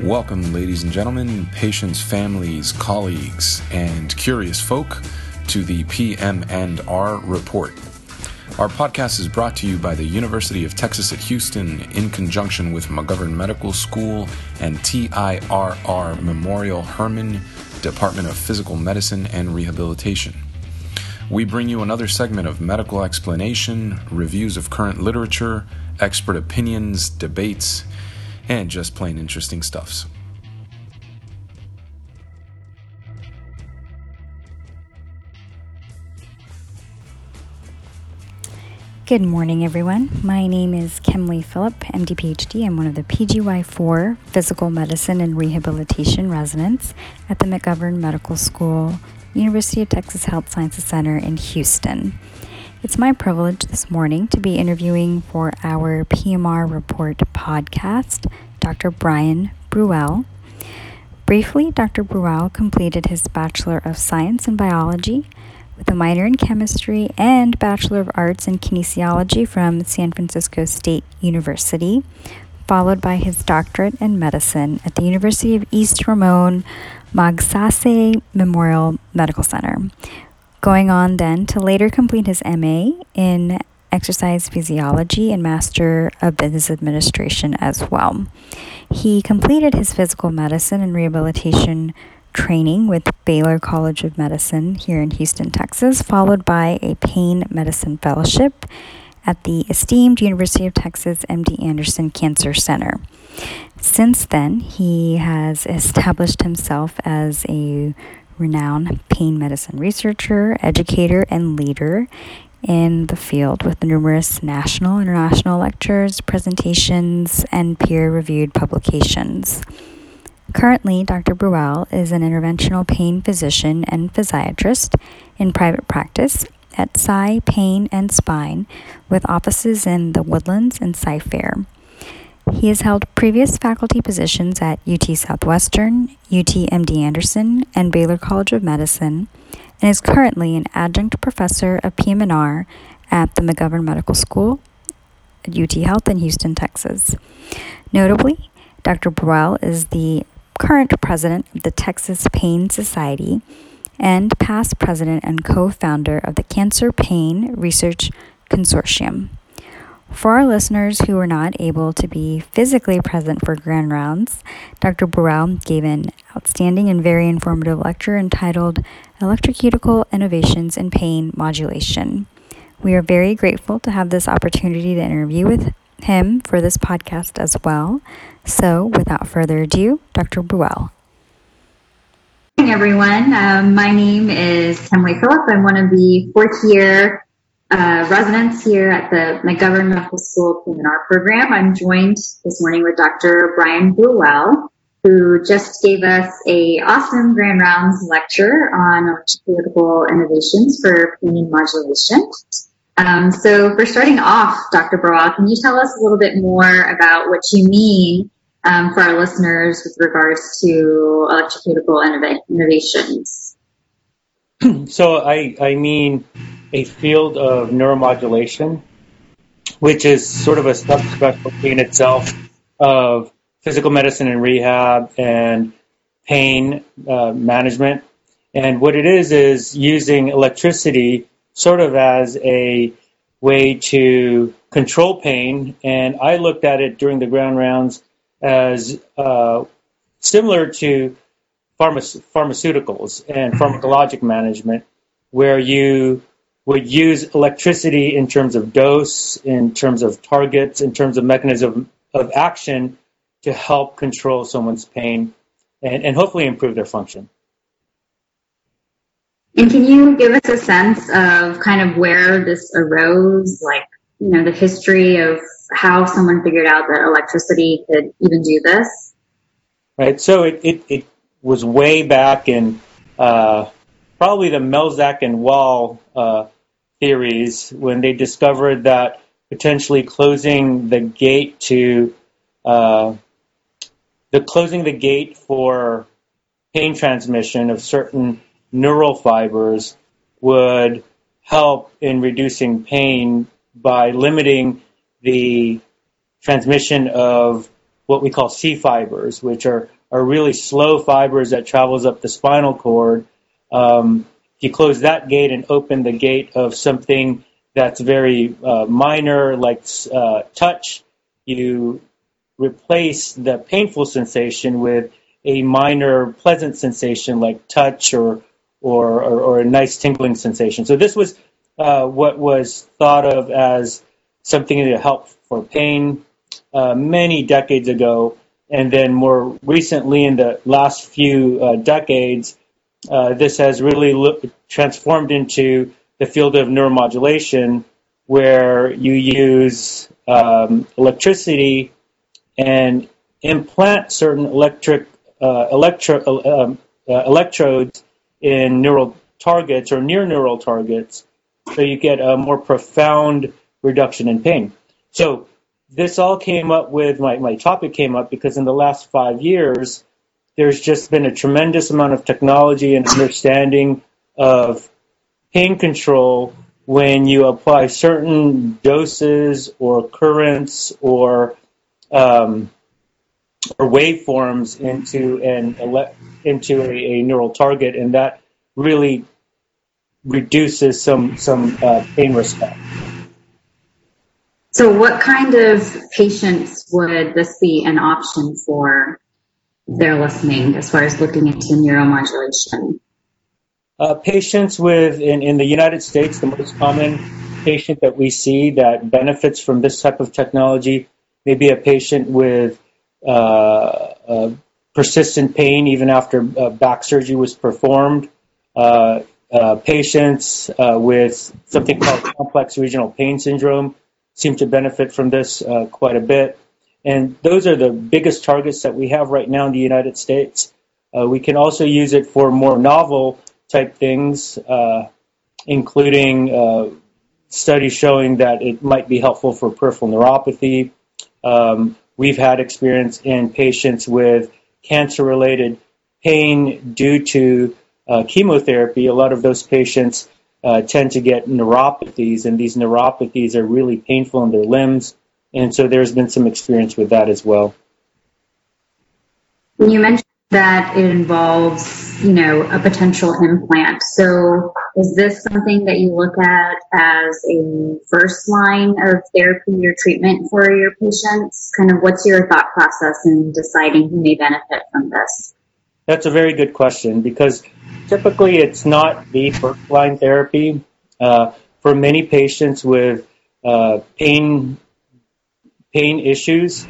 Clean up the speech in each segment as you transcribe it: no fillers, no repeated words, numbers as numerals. Welcome, ladies and gentlemen, patients, families, colleagues, and curious folk to the PM&R Report. Our podcast is brought to you by the University of Texas at Houston in conjunction with McGovern Medical School and TIRR Memorial Hermann Department of Physical Medicine and Rehabilitation. We bring you another segment of medical explanation, reviews of current literature, expert opinions, debates, and just plain interesting stuffs. Good morning, everyone. My name is Kim Lee Phillip, MD, PhD. I'm one of the PGY4 Physical Medicine and Rehabilitation residents at the McGovern Medical School, University of Texas Health Sciences Center in Houston. It's my privilege this morning to be interviewing for our PMR Report podcast, Dr. Brian Bruel. Briefly, Dr. Bruel completed his Bachelor of Science in Biology with a minor in Chemistry and Bachelor of Arts in Kinesiology from San Francisco State University, followed by his doctorate in medicine at the University of East Ramon Magsaysay Memorial Medical Center, going on then to later complete his MA in exercise physiology and Master of Business Administration as well. He completed his physical medicine and rehabilitation training with Baylor College of Medicine here in Houston, Texas, followed by a pain medicine fellowship at the esteemed University of Texas MD Anderson Cancer Center. Since then, he has established himself as a renowned pain medicine researcher, educator, and leader in the field with numerous national and international lectures, presentations, and peer-reviewed publications. Currently, Dr. Bruel is an interventional pain physician and physiatrist in private practice at Sci Pain and Spine with offices in the Woodlands and Sci Fair. He has held previous faculty positions at UT Southwestern, UT MD Anderson, and Baylor College of Medicine, and is currently an adjunct professor of PM&R at the McGovern Medical School at UT Health in Houston, Texas. Notably, Dr. Bruel is the current president of the Texas Pain Society and past president and co-founder of the Cancer Pain Research Consortium. For our listeners who were not able to be physically present for Grand Rounds, Dr. Bruel gave an outstanding and very informative lecture entitled Electrocuticle Innovations in Pain Modulation. We are very grateful to have this opportunity to interview with him for this podcast as well. So without further ado, Dr. Bruel. Good morning, everyone. My name is Kim Lee Phillip. I'm one of the fourth-year residents here at the McGovern Medical School PM&R program. I'm joined this morning with Dr. Brian Bruel, who just gave us a awesome Grand Rounds lecture on electropolitical innovations for pain modulation. So for starting off, Dr. Bruel, can you tell us a little bit more about what you mean for our listeners with regards to electropolitical innovations? So I mean a field of neuromodulation, which is sort of a subspecialty in itself of physical medicine and rehab and pain management. And what it is using electricity sort of as a way to control pain. And I looked at it during the Grand Rounds as similar to pharmaceuticals and pharmacologic management, where you would use electricity in terms of dose, in terms of targets, in terms of mechanism of action to help control someone's pain and hopefully improve their function. And can you give us a sense of kind of where this arose, like, you know, the history of how someone figured out that electricity could even do this? Right. So it was way back in probably the Melzack and Wall theories, when they discovered that potentially closing the gate to closing the gate for pain transmission of certain neural fibers would help in reducing pain by limiting the transmission of what we call C fibers, which are really slow fibers that travels up the spinal cord. If you close that gate and open the gate of something that's very minor, like touch, you replace the painful sensation with a minor pleasant sensation like touch or a nice tingling sensation. So this was what was thought of as something to help for pain many decades ago. And then more recently, in the last few decades, this has really transformed into the field of neuromodulation, where you use electricity and implant certain electrodes in neural targets or near neural targets, so you get a more profound reduction in pain. So this all came up with, my topic came up because in the last 5 years, there's just been a tremendous amount of technology and understanding of pain control when you apply certain doses or currents or waveforms into a neural target, and that really reduces some pain response. So what kind of patients would this be an option for? They're listening as far as looking into neuromodulation. Patients with in the United States, the most common patient that we see that benefits from this type of technology may be a patient with persistent pain even after back surgery was performed. Patients with something called complex regional pain syndrome seem to benefit from this quite a bit. And those are the biggest targets that we have right now in the United States. We can also use it for more novel type things, including studies showing that it might be helpful for peripheral neuropathy. We've had experience in patients with cancer-related pain due to chemotherapy. A lot of those patients tend to get neuropathies, and these neuropathies are really painful in their limbs. And so there's been some experience with that as well. You mentioned that it involves, a potential implant. So is this something that you look at as a first line of therapy or treatment for your patients? Kind of what's your thought process in deciding who may benefit from this? That's a very good question, because typically it's not the first line therapy. For many patients with pain issues,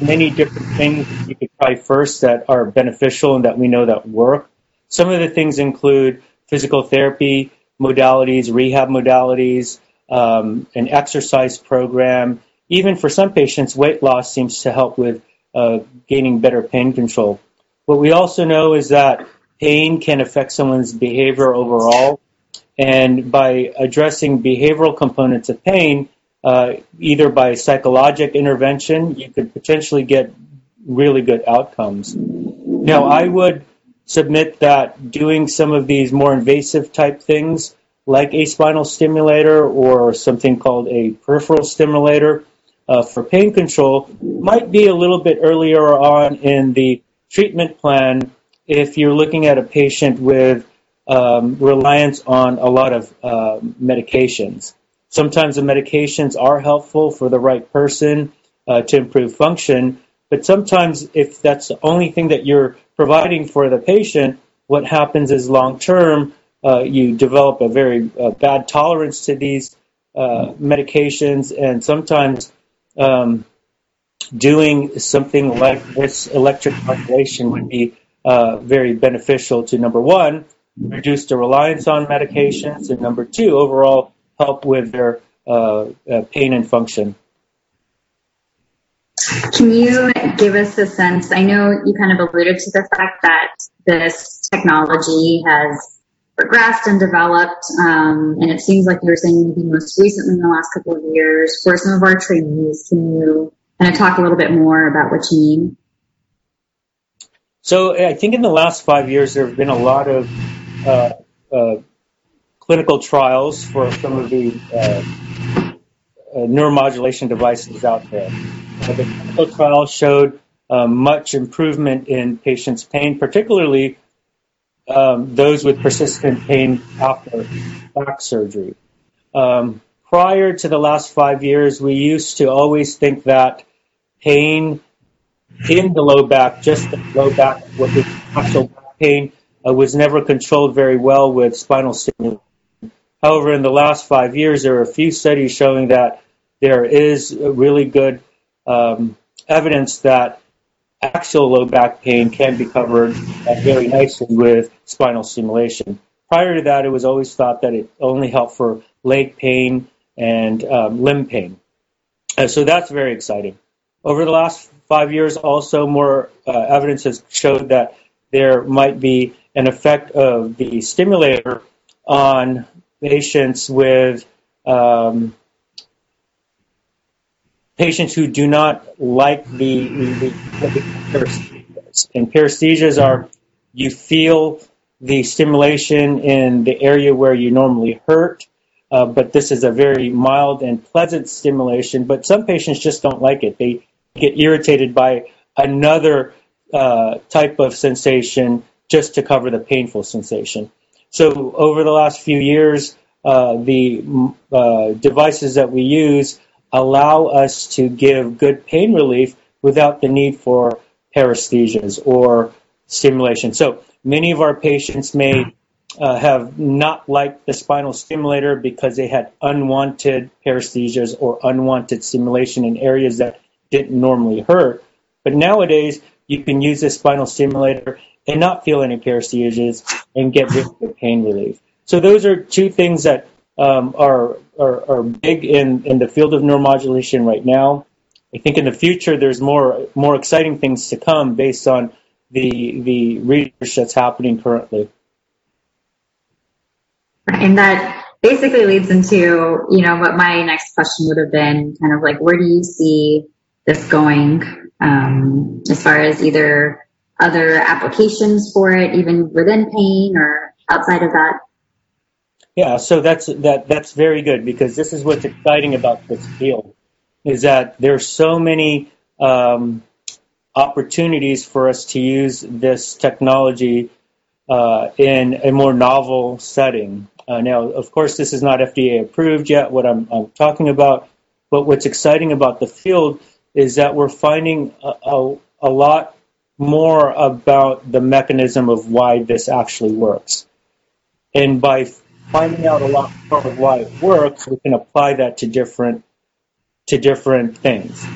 many different things you could try first that are beneficial and that we know that work. Some of the things include physical therapy modalities, rehab modalities, an exercise program. Even for some patients, weight loss seems to help with gaining better pain control. What we also know is that pain can affect someone's behavior overall, and by addressing behavioral components of pain, either by psychologic intervention, you could potentially get really good outcomes. Now, I would submit that doing some of these more invasive type things, like a spinal stimulator or something called a peripheral stimulator for pain control, might be a little bit earlier on in the treatment plan if you're looking at a patient with reliance on a lot of medications. Sometimes the medications are helpful for the right person to improve function, but sometimes if that's the only thing that you're providing for the patient, what happens is long-term, you develop a very bad tolerance to these medications, and sometimes doing something like this electric modulation would be very beneficial to, number one, reduce the reliance on medications, and number two, overall, help with their pain and function. Can you give us a sense? I know you kind of alluded to the fact that this technology has progressed and developed, and it seems like you were saying maybe most recently in the last couple of years for some of our trainees. Can you kind of talk a little bit more about what you mean? So I think in the last 5 years there have been a lot of clinical trials for some of the neuromodulation devices out there. The clinical trial showed much improvement in patients' pain, particularly those with persistent pain after back surgery. Prior to the last 5 years, we used to always think that pain in the low back, just the low back, what was actual back pain, was never controlled very well with spinal stimulation. However, in the last 5 years, there are a few studies showing that there is really good evidence that axial low back pain can be covered very nicely with spinal stimulation. Prior to that, it was always thought that it only helped for leg pain and limb pain. So that's very exciting. Over the last 5 years, also more evidence has showed that there might be an effect of the stimulator on patients with patients who do not like the paresthesias. And paresthesias are, you feel the stimulation in the area where you normally hurt, but this is a very mild and pleasant stimulation. But some patients just don't like it. They get irritated by another type of sensation just to cover the painful sensation. So over the last few years, the devices that we use allow us to give good pain relief without the need for paresthesias or stimulation. So many of our patients may have not liked the spinal stimulator because they had unwanted paresthesias or unwanted stimulation in areas that didn't normally hurt. But nowadays, you can use this spinal stimulator and not feel any paresthesias and get rid of the pain relief. So those are two things that are big in the field of neuromodulation right now. I think in the future there's more exciting things to come based on the research that's happening currently. And that basically leads into, you know, what my next question would have been, kind of like, where do you see this going as far as either other applications for it, even within pain or outside of that? Yeah, so that's very good, because this is what's exciting about this field, is that there's so many opportunities for us to use this technology in a more novel setting. Now, of course, this is not FDA approved yet, what I'm talking about, but what's exciting about the field is that we're finding a lot more about the mechanism of why this actually works. And by finding out a lot more of why it works, we can apply that to different things.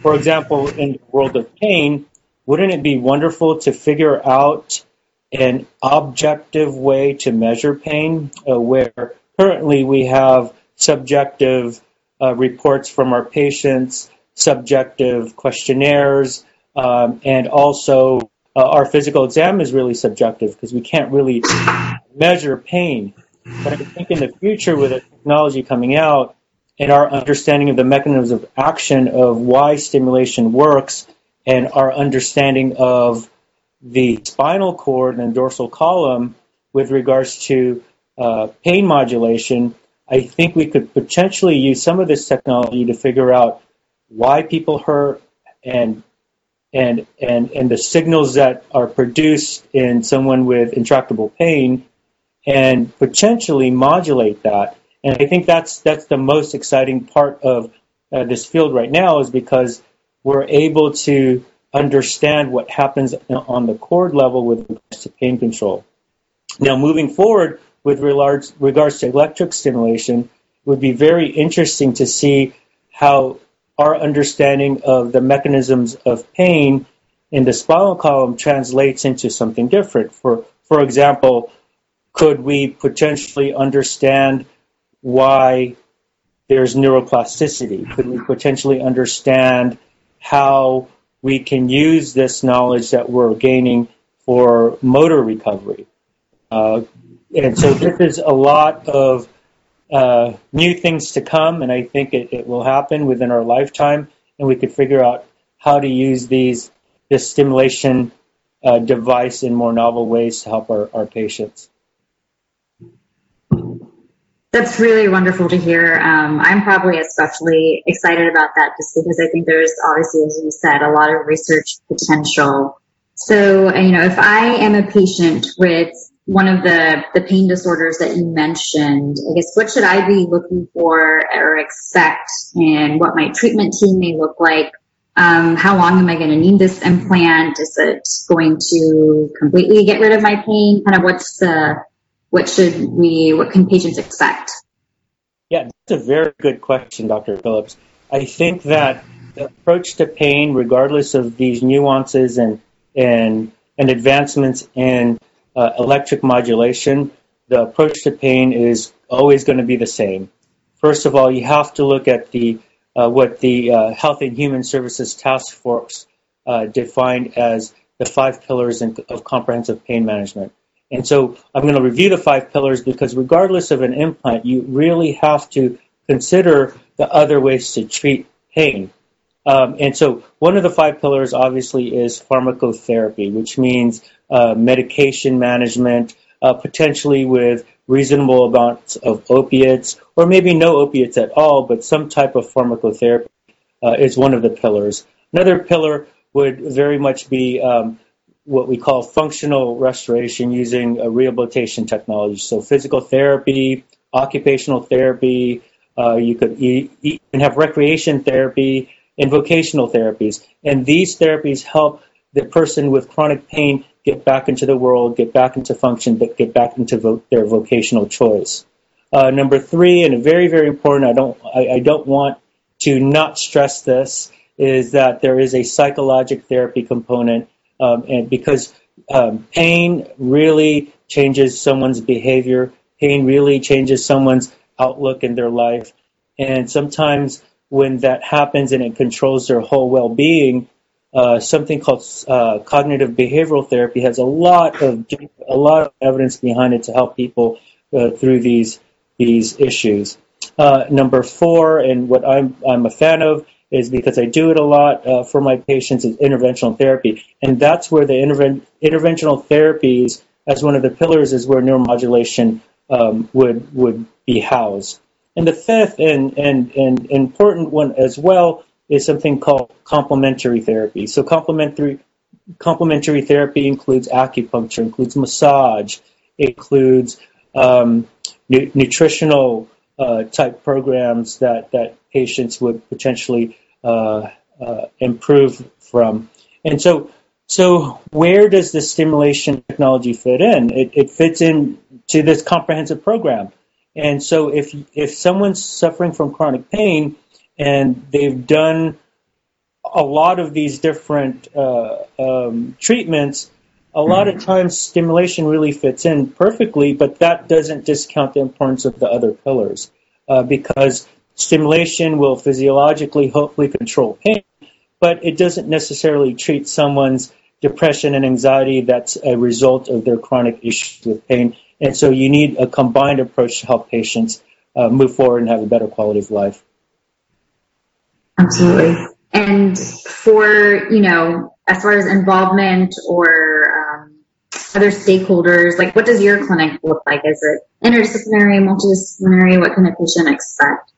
For example, in the world of pain, wouldn't it be wonderful to figure out an objective way to measure pain, where currently we have subjective reports from our patients, subjective questionnaires, and also our physical exam is really subjective because we can't really measure pain. But I think in the future, with the technology coming out and our understanding of the mechanisms of action of why stimulation works, and our understanding of the spinal cord and dorsal column with regards to pain modulation, I think we could potentially use some of this technology to figure out why people hurt and the signals that are produced in someone with intractable pain, and potentially modulate that. And I think that's the most exciting part of this field right now, is because we're able to understand what happens on the cord level with regards to pain control. Now, moving forward with regards to electric stimulation, it would be very interesting to see how our understanding of the mechanisms of pain in the spinal column translates into something different. For example, could we potentially understand why there's neuroplasticity? Could we potentially understand how we can use this knowledge that we're gaining for motor recovery? And so this is a lot of new things to come, and I think it will happen within our lifetime, and we could figure out how to use this stimulation device in more novel ways to help our patients. That's really wonderful to hear. I'm probably especially excited about that just because I think there's obviously, as you said, a lot of research potential. So, if I am a patient with one of the pain disorders that you mentioned, I guess, what should I be looking for or expect, and what my treatment team may look like? How long am I going to need this implant? Is it going to completely get rid of my pain? Kind of what can patients expect? Yeah, that's a very good question, Dr. Phillips. I think that the approach to pain, regardless of these nuances and advancements in electric modulation, the approach to pain is always going to be the same. First of all, you have to look at what the Health and Human Services Task Force defined as the 5 pillars of comprehensive pain management. And so I'm going to review the 5 pillars because regardless of an implant, you really have to consider the other ways to treat pain. And so one of the 5 pillars obviously is pharmacotherapy, which means medication management, potentially with reasonable amounts of opiates, or maybe no opiates at all, but some type of pharmacotherapy is one of the pillars. Another pillar would very much be what we call functional restoration using rehabilitation technology. So physical therapy, occupational therapy, you could even have recreation therapy and vocational therapies. And these therapies help the person with chronic pain get back into the world, get back into function, but get back into their vocational choice. Number 3, and very, very important, I don't want to not stress this, is that there is a psychologic therapy component, and because pain really changes someone's behavior, pain really changes someone's outlook in their life, and sometimes when that happens and it controls their whole well-being, something called cognitive behavioral therapy has a lot of evidence behind it to help people through these issues. Number 4, and what I'm a fan of, is because I do it a lot for my patients, is interventional therapy, and that's where the interventional therapies, as one of the pillars, is where neuromodulation would be housed. And the 5th and important one as well is something called complementary therapy. So complementary therapy includes acupuncture, includes massage, includes nutritional type programs that patients would potentially improve from. And so where does the stimulation technology fit in? It fits into this comprehensive program. And so if someone's suffering from chronic pain, and they've done a lot of these different treatments, a lot of times stimulation really fits in perfectly, but that doesn't discount the importance of the other pillars because stimulation will physiologically hopefully control pain, but it doesn't necessarily treat someone's depression and anxiety that's a result of their chronic issues with pain. And so you need a combined approach to help patients move forward and have a better quality of life. Absolutely. And for, as far as involvement or other stakeholders, like what does your clinic look like? Is it interdisciplinary, multidisciplinary? What can a patient expect?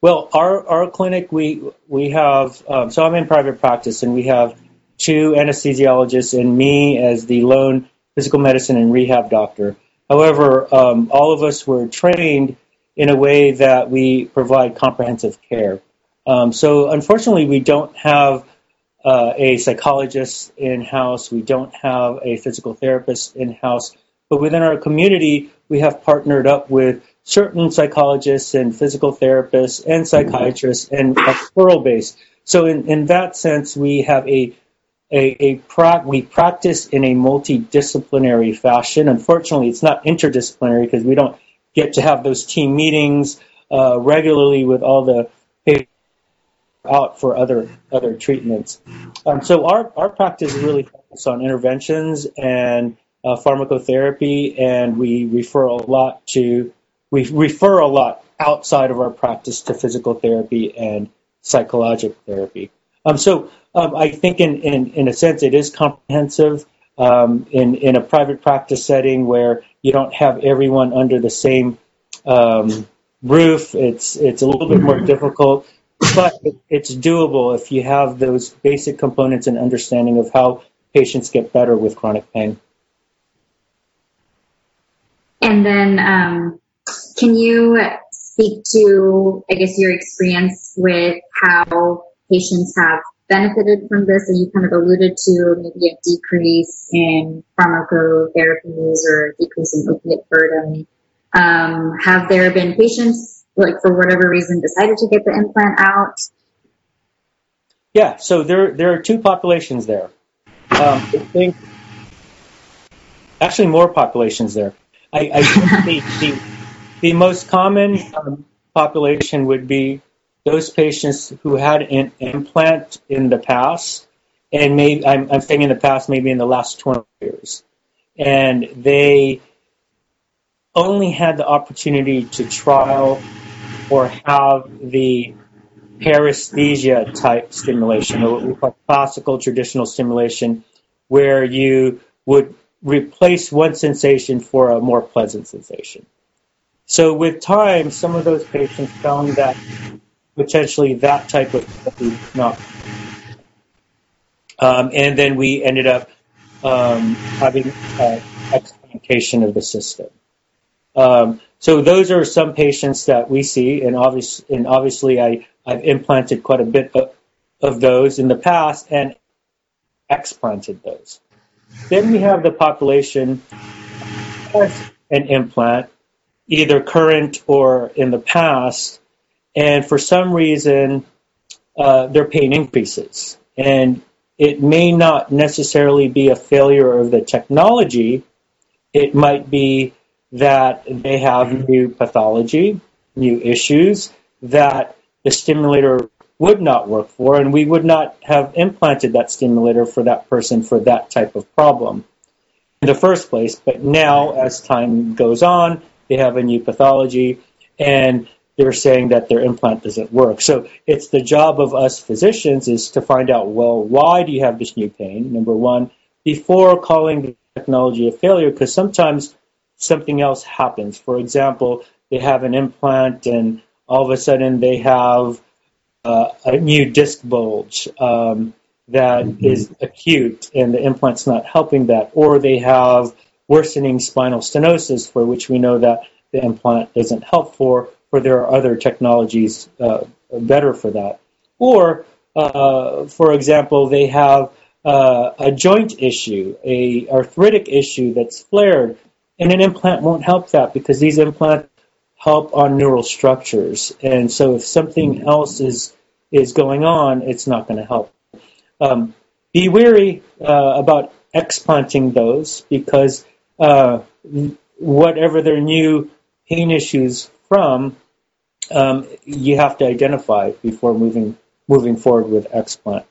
Well, our clinic, we have, so I'm in private practice, and we have 2 anesthesiologists and me as the lone physical medicine and rehab doctor. However, all of us were trained in a way that we provide comprehensive care. So unfortunately, we don't have a psychologist in-house. We don't have a physical therapist in-house. But within our community, we have partnered up with certain psychologists and physical therapists and psychiatrists and a referral base. So in that sense, we have we practice in a multidisciplinary fashion. Unfortunately, it's not interdisciplinary because we don't get to have those team meetings regularly with all the patients out for other treatments. So our practice is really focused on interventions and pharmacotherapy, and we refer a lot outside of our practice to physical therapy and psychological therapy. I think in a sense it is comprehensive in a private practice setting where you don't have everyone under the same roof. It's a little bit more difficult, but it's doable if you have those basic components and understanding of how patients get better with chronic pain. And then can you speak to, I guess, your experience with how patients have benefited from this? And you kind of alluded to maybe a decrease in pharmacotherapies or a decrease in opiate burden. Have there been patients who, like, for whatever reason, decided to get the implant out? Yeah, so there are two populations there. I think actually more populations there. I think the most common population would be those patients who had an implant in the past, and maybe I'm saying in the past, maybe in the last 20 years, and they only had the opportunity to trial or have the paresthesia type stimulation, or what we call classical traditional stimulation, where you would replace one sensation for a more pleasant sensation. So with time, some of those patients found that potentially that type of therapy was not. And then we ended up having explantation of the system. So those are some patients that we see, and obviously I've implanted quite a bit of those in the past and explanted those. Then we have the population with an implant, either current or in the past, and for some reason their pain increases. And it may not necessarily be a failure of the technology. It might be that they have new pathology, new issues that the stimulator would not work for, and we would not have implanted that stimulator for that person for that type of problem in the first place. But now, as time goes on, they have a new pathology, and they're saying that their implant doesn't work. So it's the job of us physicians is to find out, well, why do you have this new pain, number one, before calling the technology a failure, because sometimes something else happens. For example, they have an implant, and all of a sudden they have a new disc bulge that is acute, and the implant's not helping that, or they have worsening spinal stenosis, for which we know that the implant doesn't help for, or there are other technologies better for that. Or, for example, they have a joint issue, a arthritic issue that's flared, and an implant won't help that because these implants help on neural structures. And so if something else is going on, it's not going to help. Be wary about explanting those, because whatever their new pain issues from, you have to identify before moving forward with explant.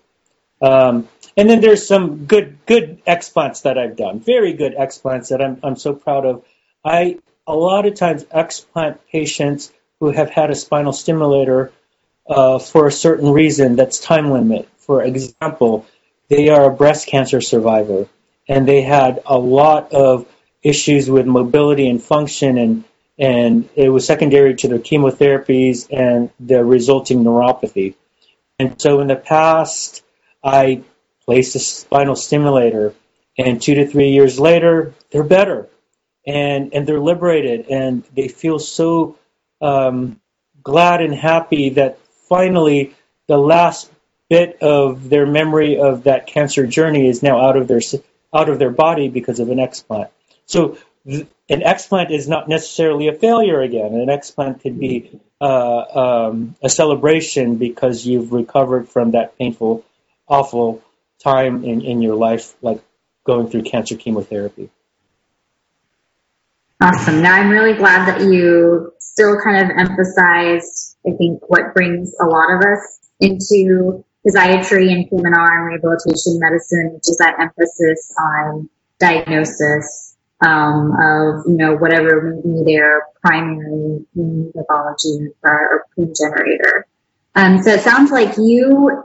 And then there's some good explants that I've done, very good explants that I'm so proud of. A lot of times explant patients who have had a spinal stimulator for a certain reason that's time limit. For example, they are a breast cancer survivor, and they had a lot of issues with mobility and function, and it was secondary to their chemotherapies and the resulting neuropathy. And so in the past, I placed a spinal stimulator, and 2 to 3 years later, they're better. And they're liberated, and they feel so glad and happy that finally the last bit of their memory of that cancer journey is now out of their body because of an explant. So an explant is not necessarily a failure again. An explant could be a celebration because you've recovered from that painful, awful time in your life, like going through cancer chemotherapy. Awesome. Now, I'm really glad that you still kind of emphasized, I think, what brings a lot of us into physiatry and pulmonary and rehabilitation medicine, which is that emphasis on diagnosis of, you know, whatever may be their primary pathology or pain generator. So it sounds like you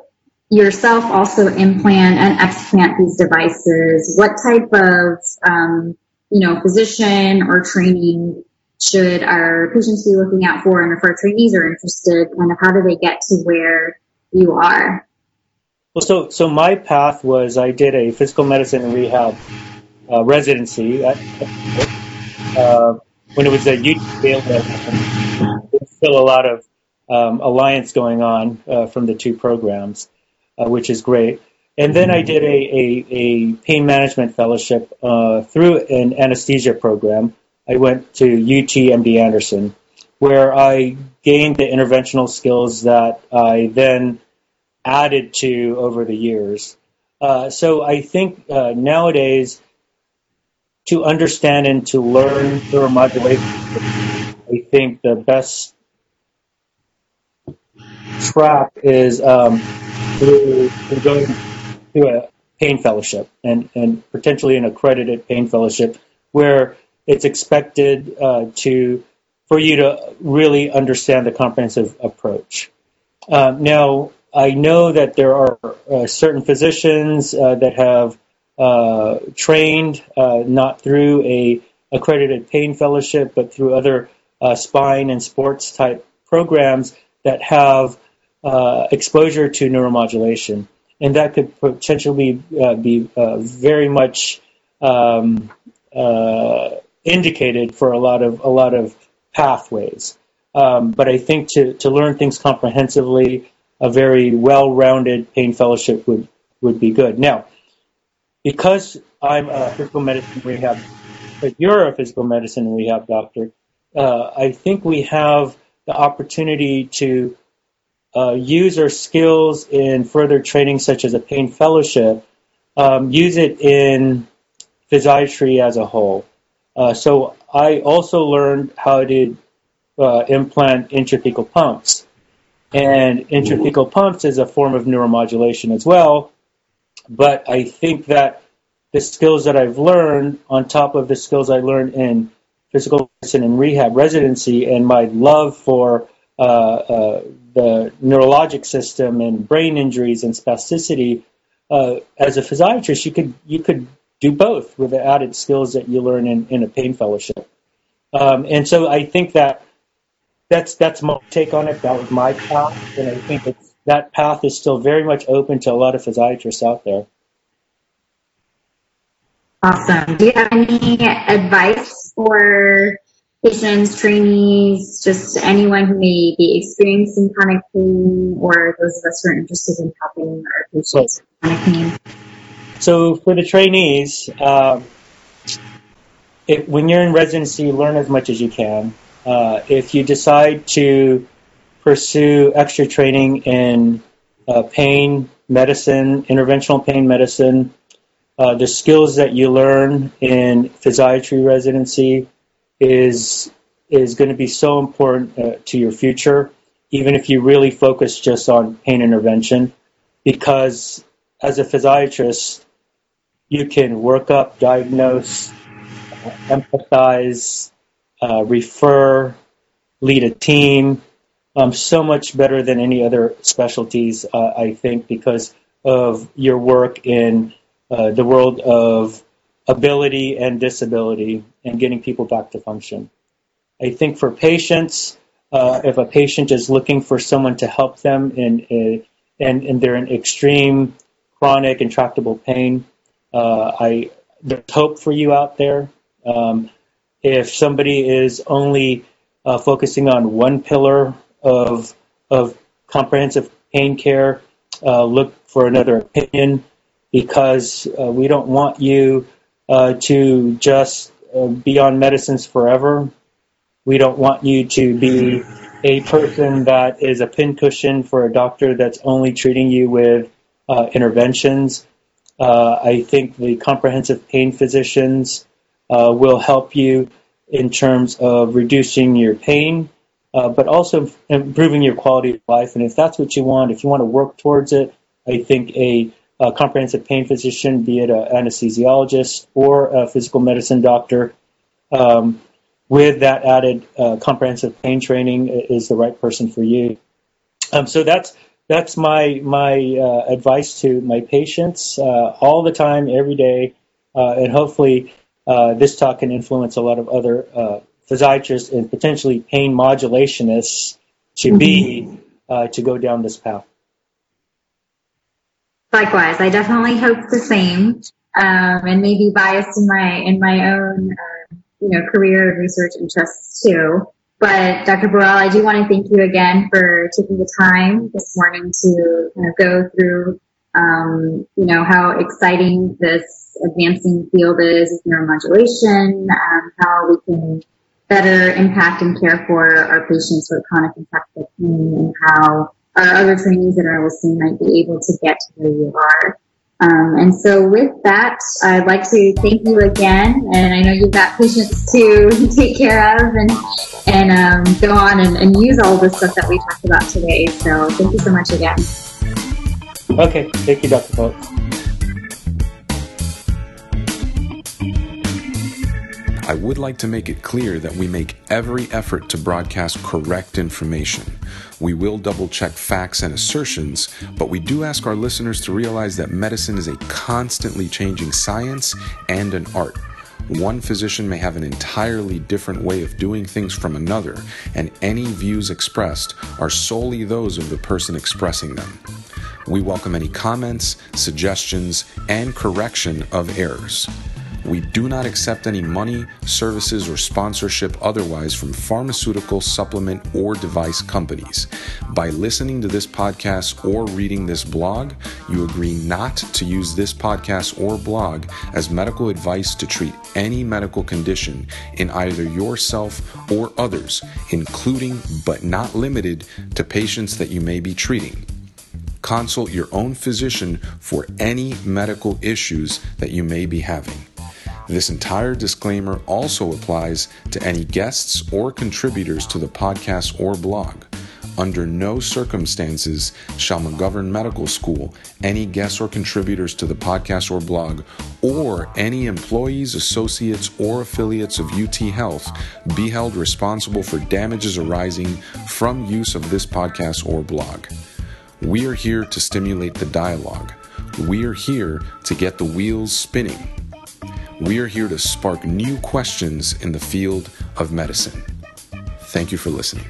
yourself also implant and explant these devices. What type of, physician or training should our patients be looking out for, and if our trainees are interested, kind of how do they get to where you are? Well, so my path was I did a physical medicine and rehab residency at when it was at UT Baylor. There's still a lot of alliance going on from the two programs, which is great. And then I did a pain management fellowship through an anesthesia program. I went to UT MD Anderson, where I gained the interventional skills that I then added to over the years. So I think nowadays, to understand and to learn neuromodulation, I think the best track is through going to a pain fellowship and potentially an accredited pain fellowship, where it's expected for you to really understand the comprehensive approach. Now, I know that there are certain physicians that have trained not through a accredited pain fellowship, but through other spine and sports type programs that have exposure to neuromodulation, and that could potentially be very much indicated for a lot of pathways. But I think to learn things comprehensively, a very well-rounded pain fellowship would be good. Now, because I'm a physical medicine rehab, but you're a physical medicine and rehab doctor, I think we have the opportunity to use our skills in further training, such as a pain fellowship, use it in physiatry as a whole. So I also learned how to implant intrathecal pumps. And intrathecal pumps is a form of neuromodulation as well. But I think that the skills that I've learned, on top of the skills I learned in physical medicine and rehab residency, and my love for the neurologic system and brain injuries and spasticity, as a physiatrist, you could do both with the added skills that you learn in a pain fellowship. And so I think that that's my take on it. That was my path, and I think that path is still very much open to a lot of physiatrists out there. Awesome. Do you have any advice for patients, trainees, just anyone who may be experiencing chronic pain, or those of us who are interested in helping our patients with chronic pain? So for the trainees, when you're in residency, learn as much as you can. If you decide to pursue extra training in pain medicine, interventional pain medicine, the skills that you learn in physiatry residency is going to be so important to your future, even if you really focus just on pain intervention, because as a physiatrist, you can work up, diagnose, empathize, refer, lead a team, so much better than any other specialties, I think, because of your work in the world of ability and disability and getting people back to function. I think for patients, if a patient is looking for someone to help them and they're in extreme chronic intractable pain, there's hope for you out there. If somebody is only focusing on one pillar of comprehensive pain care, look for another opinion, because we don't want you to just be on medicines forever. We don't want you to be a person that is a pincushion for a doctor that's only treating you with interventions. I think the comprehensive pain physicians will help you in terms of reducing your pain, but also improving your quality of life. And if that's what you want, if you want to work towards it, I think a a comprehensive pain physician, be it an anesthesiologist or a physical medicine doctor, with that added comprehensive pain training is the right person for you. So that's my advice to my patients all the time, every day, and hopefully this talk can influence a lot of other physiatrists and potentially pain modulationists to go down this path. Likewise, I definitely hope the same, and maybe biased in my own career and research interests too. But Dr. Bruel, I do want to thank you again for taking the time this morning to go through how exciting this advancing field is, neuromodulation, how we can better impact and care for our patients with chronic infectious pain, and how our other trainees that are listening might be able to get to where you are. And so with that, I'd like to thank you again. And I know you've got patients to take care of and go on and use all the stuff that we talked about today. So thank you so much again. Okay. Thank you, Dr. Phillips. I would like to make it clear that we make every effort to broadcast correct information. We will double-check facts and assertions, but we do ask our listeners to realize that medicine is a constantly changing science and an art. One physician may have an entirely different way of doing things from another, and any views expressed are solely those of the person expressing them. We welcome any comments, suggestions, and correction of errors. We do not accept any money, services, or sponsorship otherwise from pharmaceutical, supplement, or device companies. By listening to this podcast or reading this blog, you agree not to use this podcast or blog as medical advice to treat any medical condition in either yourself or others, including but not limited to patients that you may be treating. Consult your own physician for any medical issues that you may be having. This entire disclaimer also applies to any guests or contributors to the podcast or blog. Under no circumstances shall McGovern Medical School, any guests or contributors to the podcast or blog, or any employees, associates, or affiliates of UT Health be held responsible for damages arising from use of this podcast or blog. We are here to stimulate the dialogue. We are here to get the wheels spinning. We are here to spark new questions in the field of medicine. Thank you for listening.